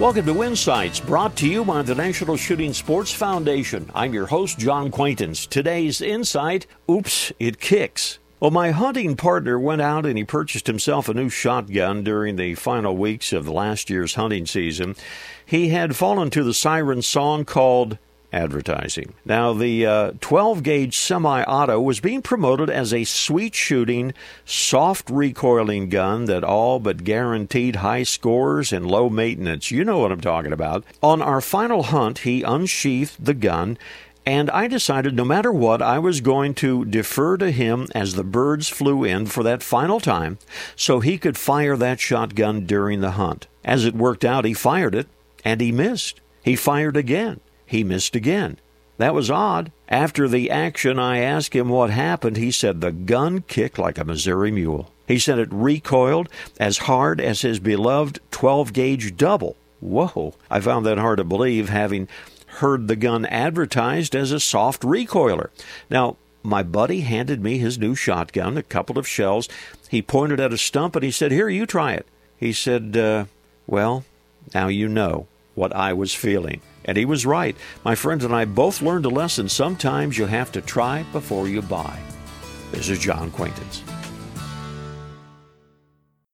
Welcome to Insights, brought to you by the National Shooting Sports Foundation. I'm your host, John Quaintance. Today's Insight, Oops, It Kicks. Well, my hunting partner went out and he purchased himself a new shotgun during the final weeks of last year's hunting season. He had fallen to the siren song called advertising. Now, the 12-gauge semi-auto was being promoted as a sweet-shooting, soft-recoiling gun that all but guaranteed high scores and low maintenance. You know what I'm talking about. On our final hunt, he unsheathed the gun, and I decided no matter what, I was going to defer to him as the birds flew in for that final time so he could fire that shotgun during the hunt. As it worked out, he fired it, and he missed. He fired again. He missed again. That was odd. After the action, I asked him what happened. He said the gun kicked like a Missouri mule. He said it recoiled as hard as his beloved 12-gauge double. Whoa. I found that hard to believe, having heard the gun advertised as a soft recoiler. Now, my buddy handed me his new shotgun, a couple of shells. He pointed at a stump and he said, "Here, you try it." He said, well, now you know what I was feeling. And he was right. My friend and I both learned a lesson. Sometimes you have to try before you buy. This is John Quaintance.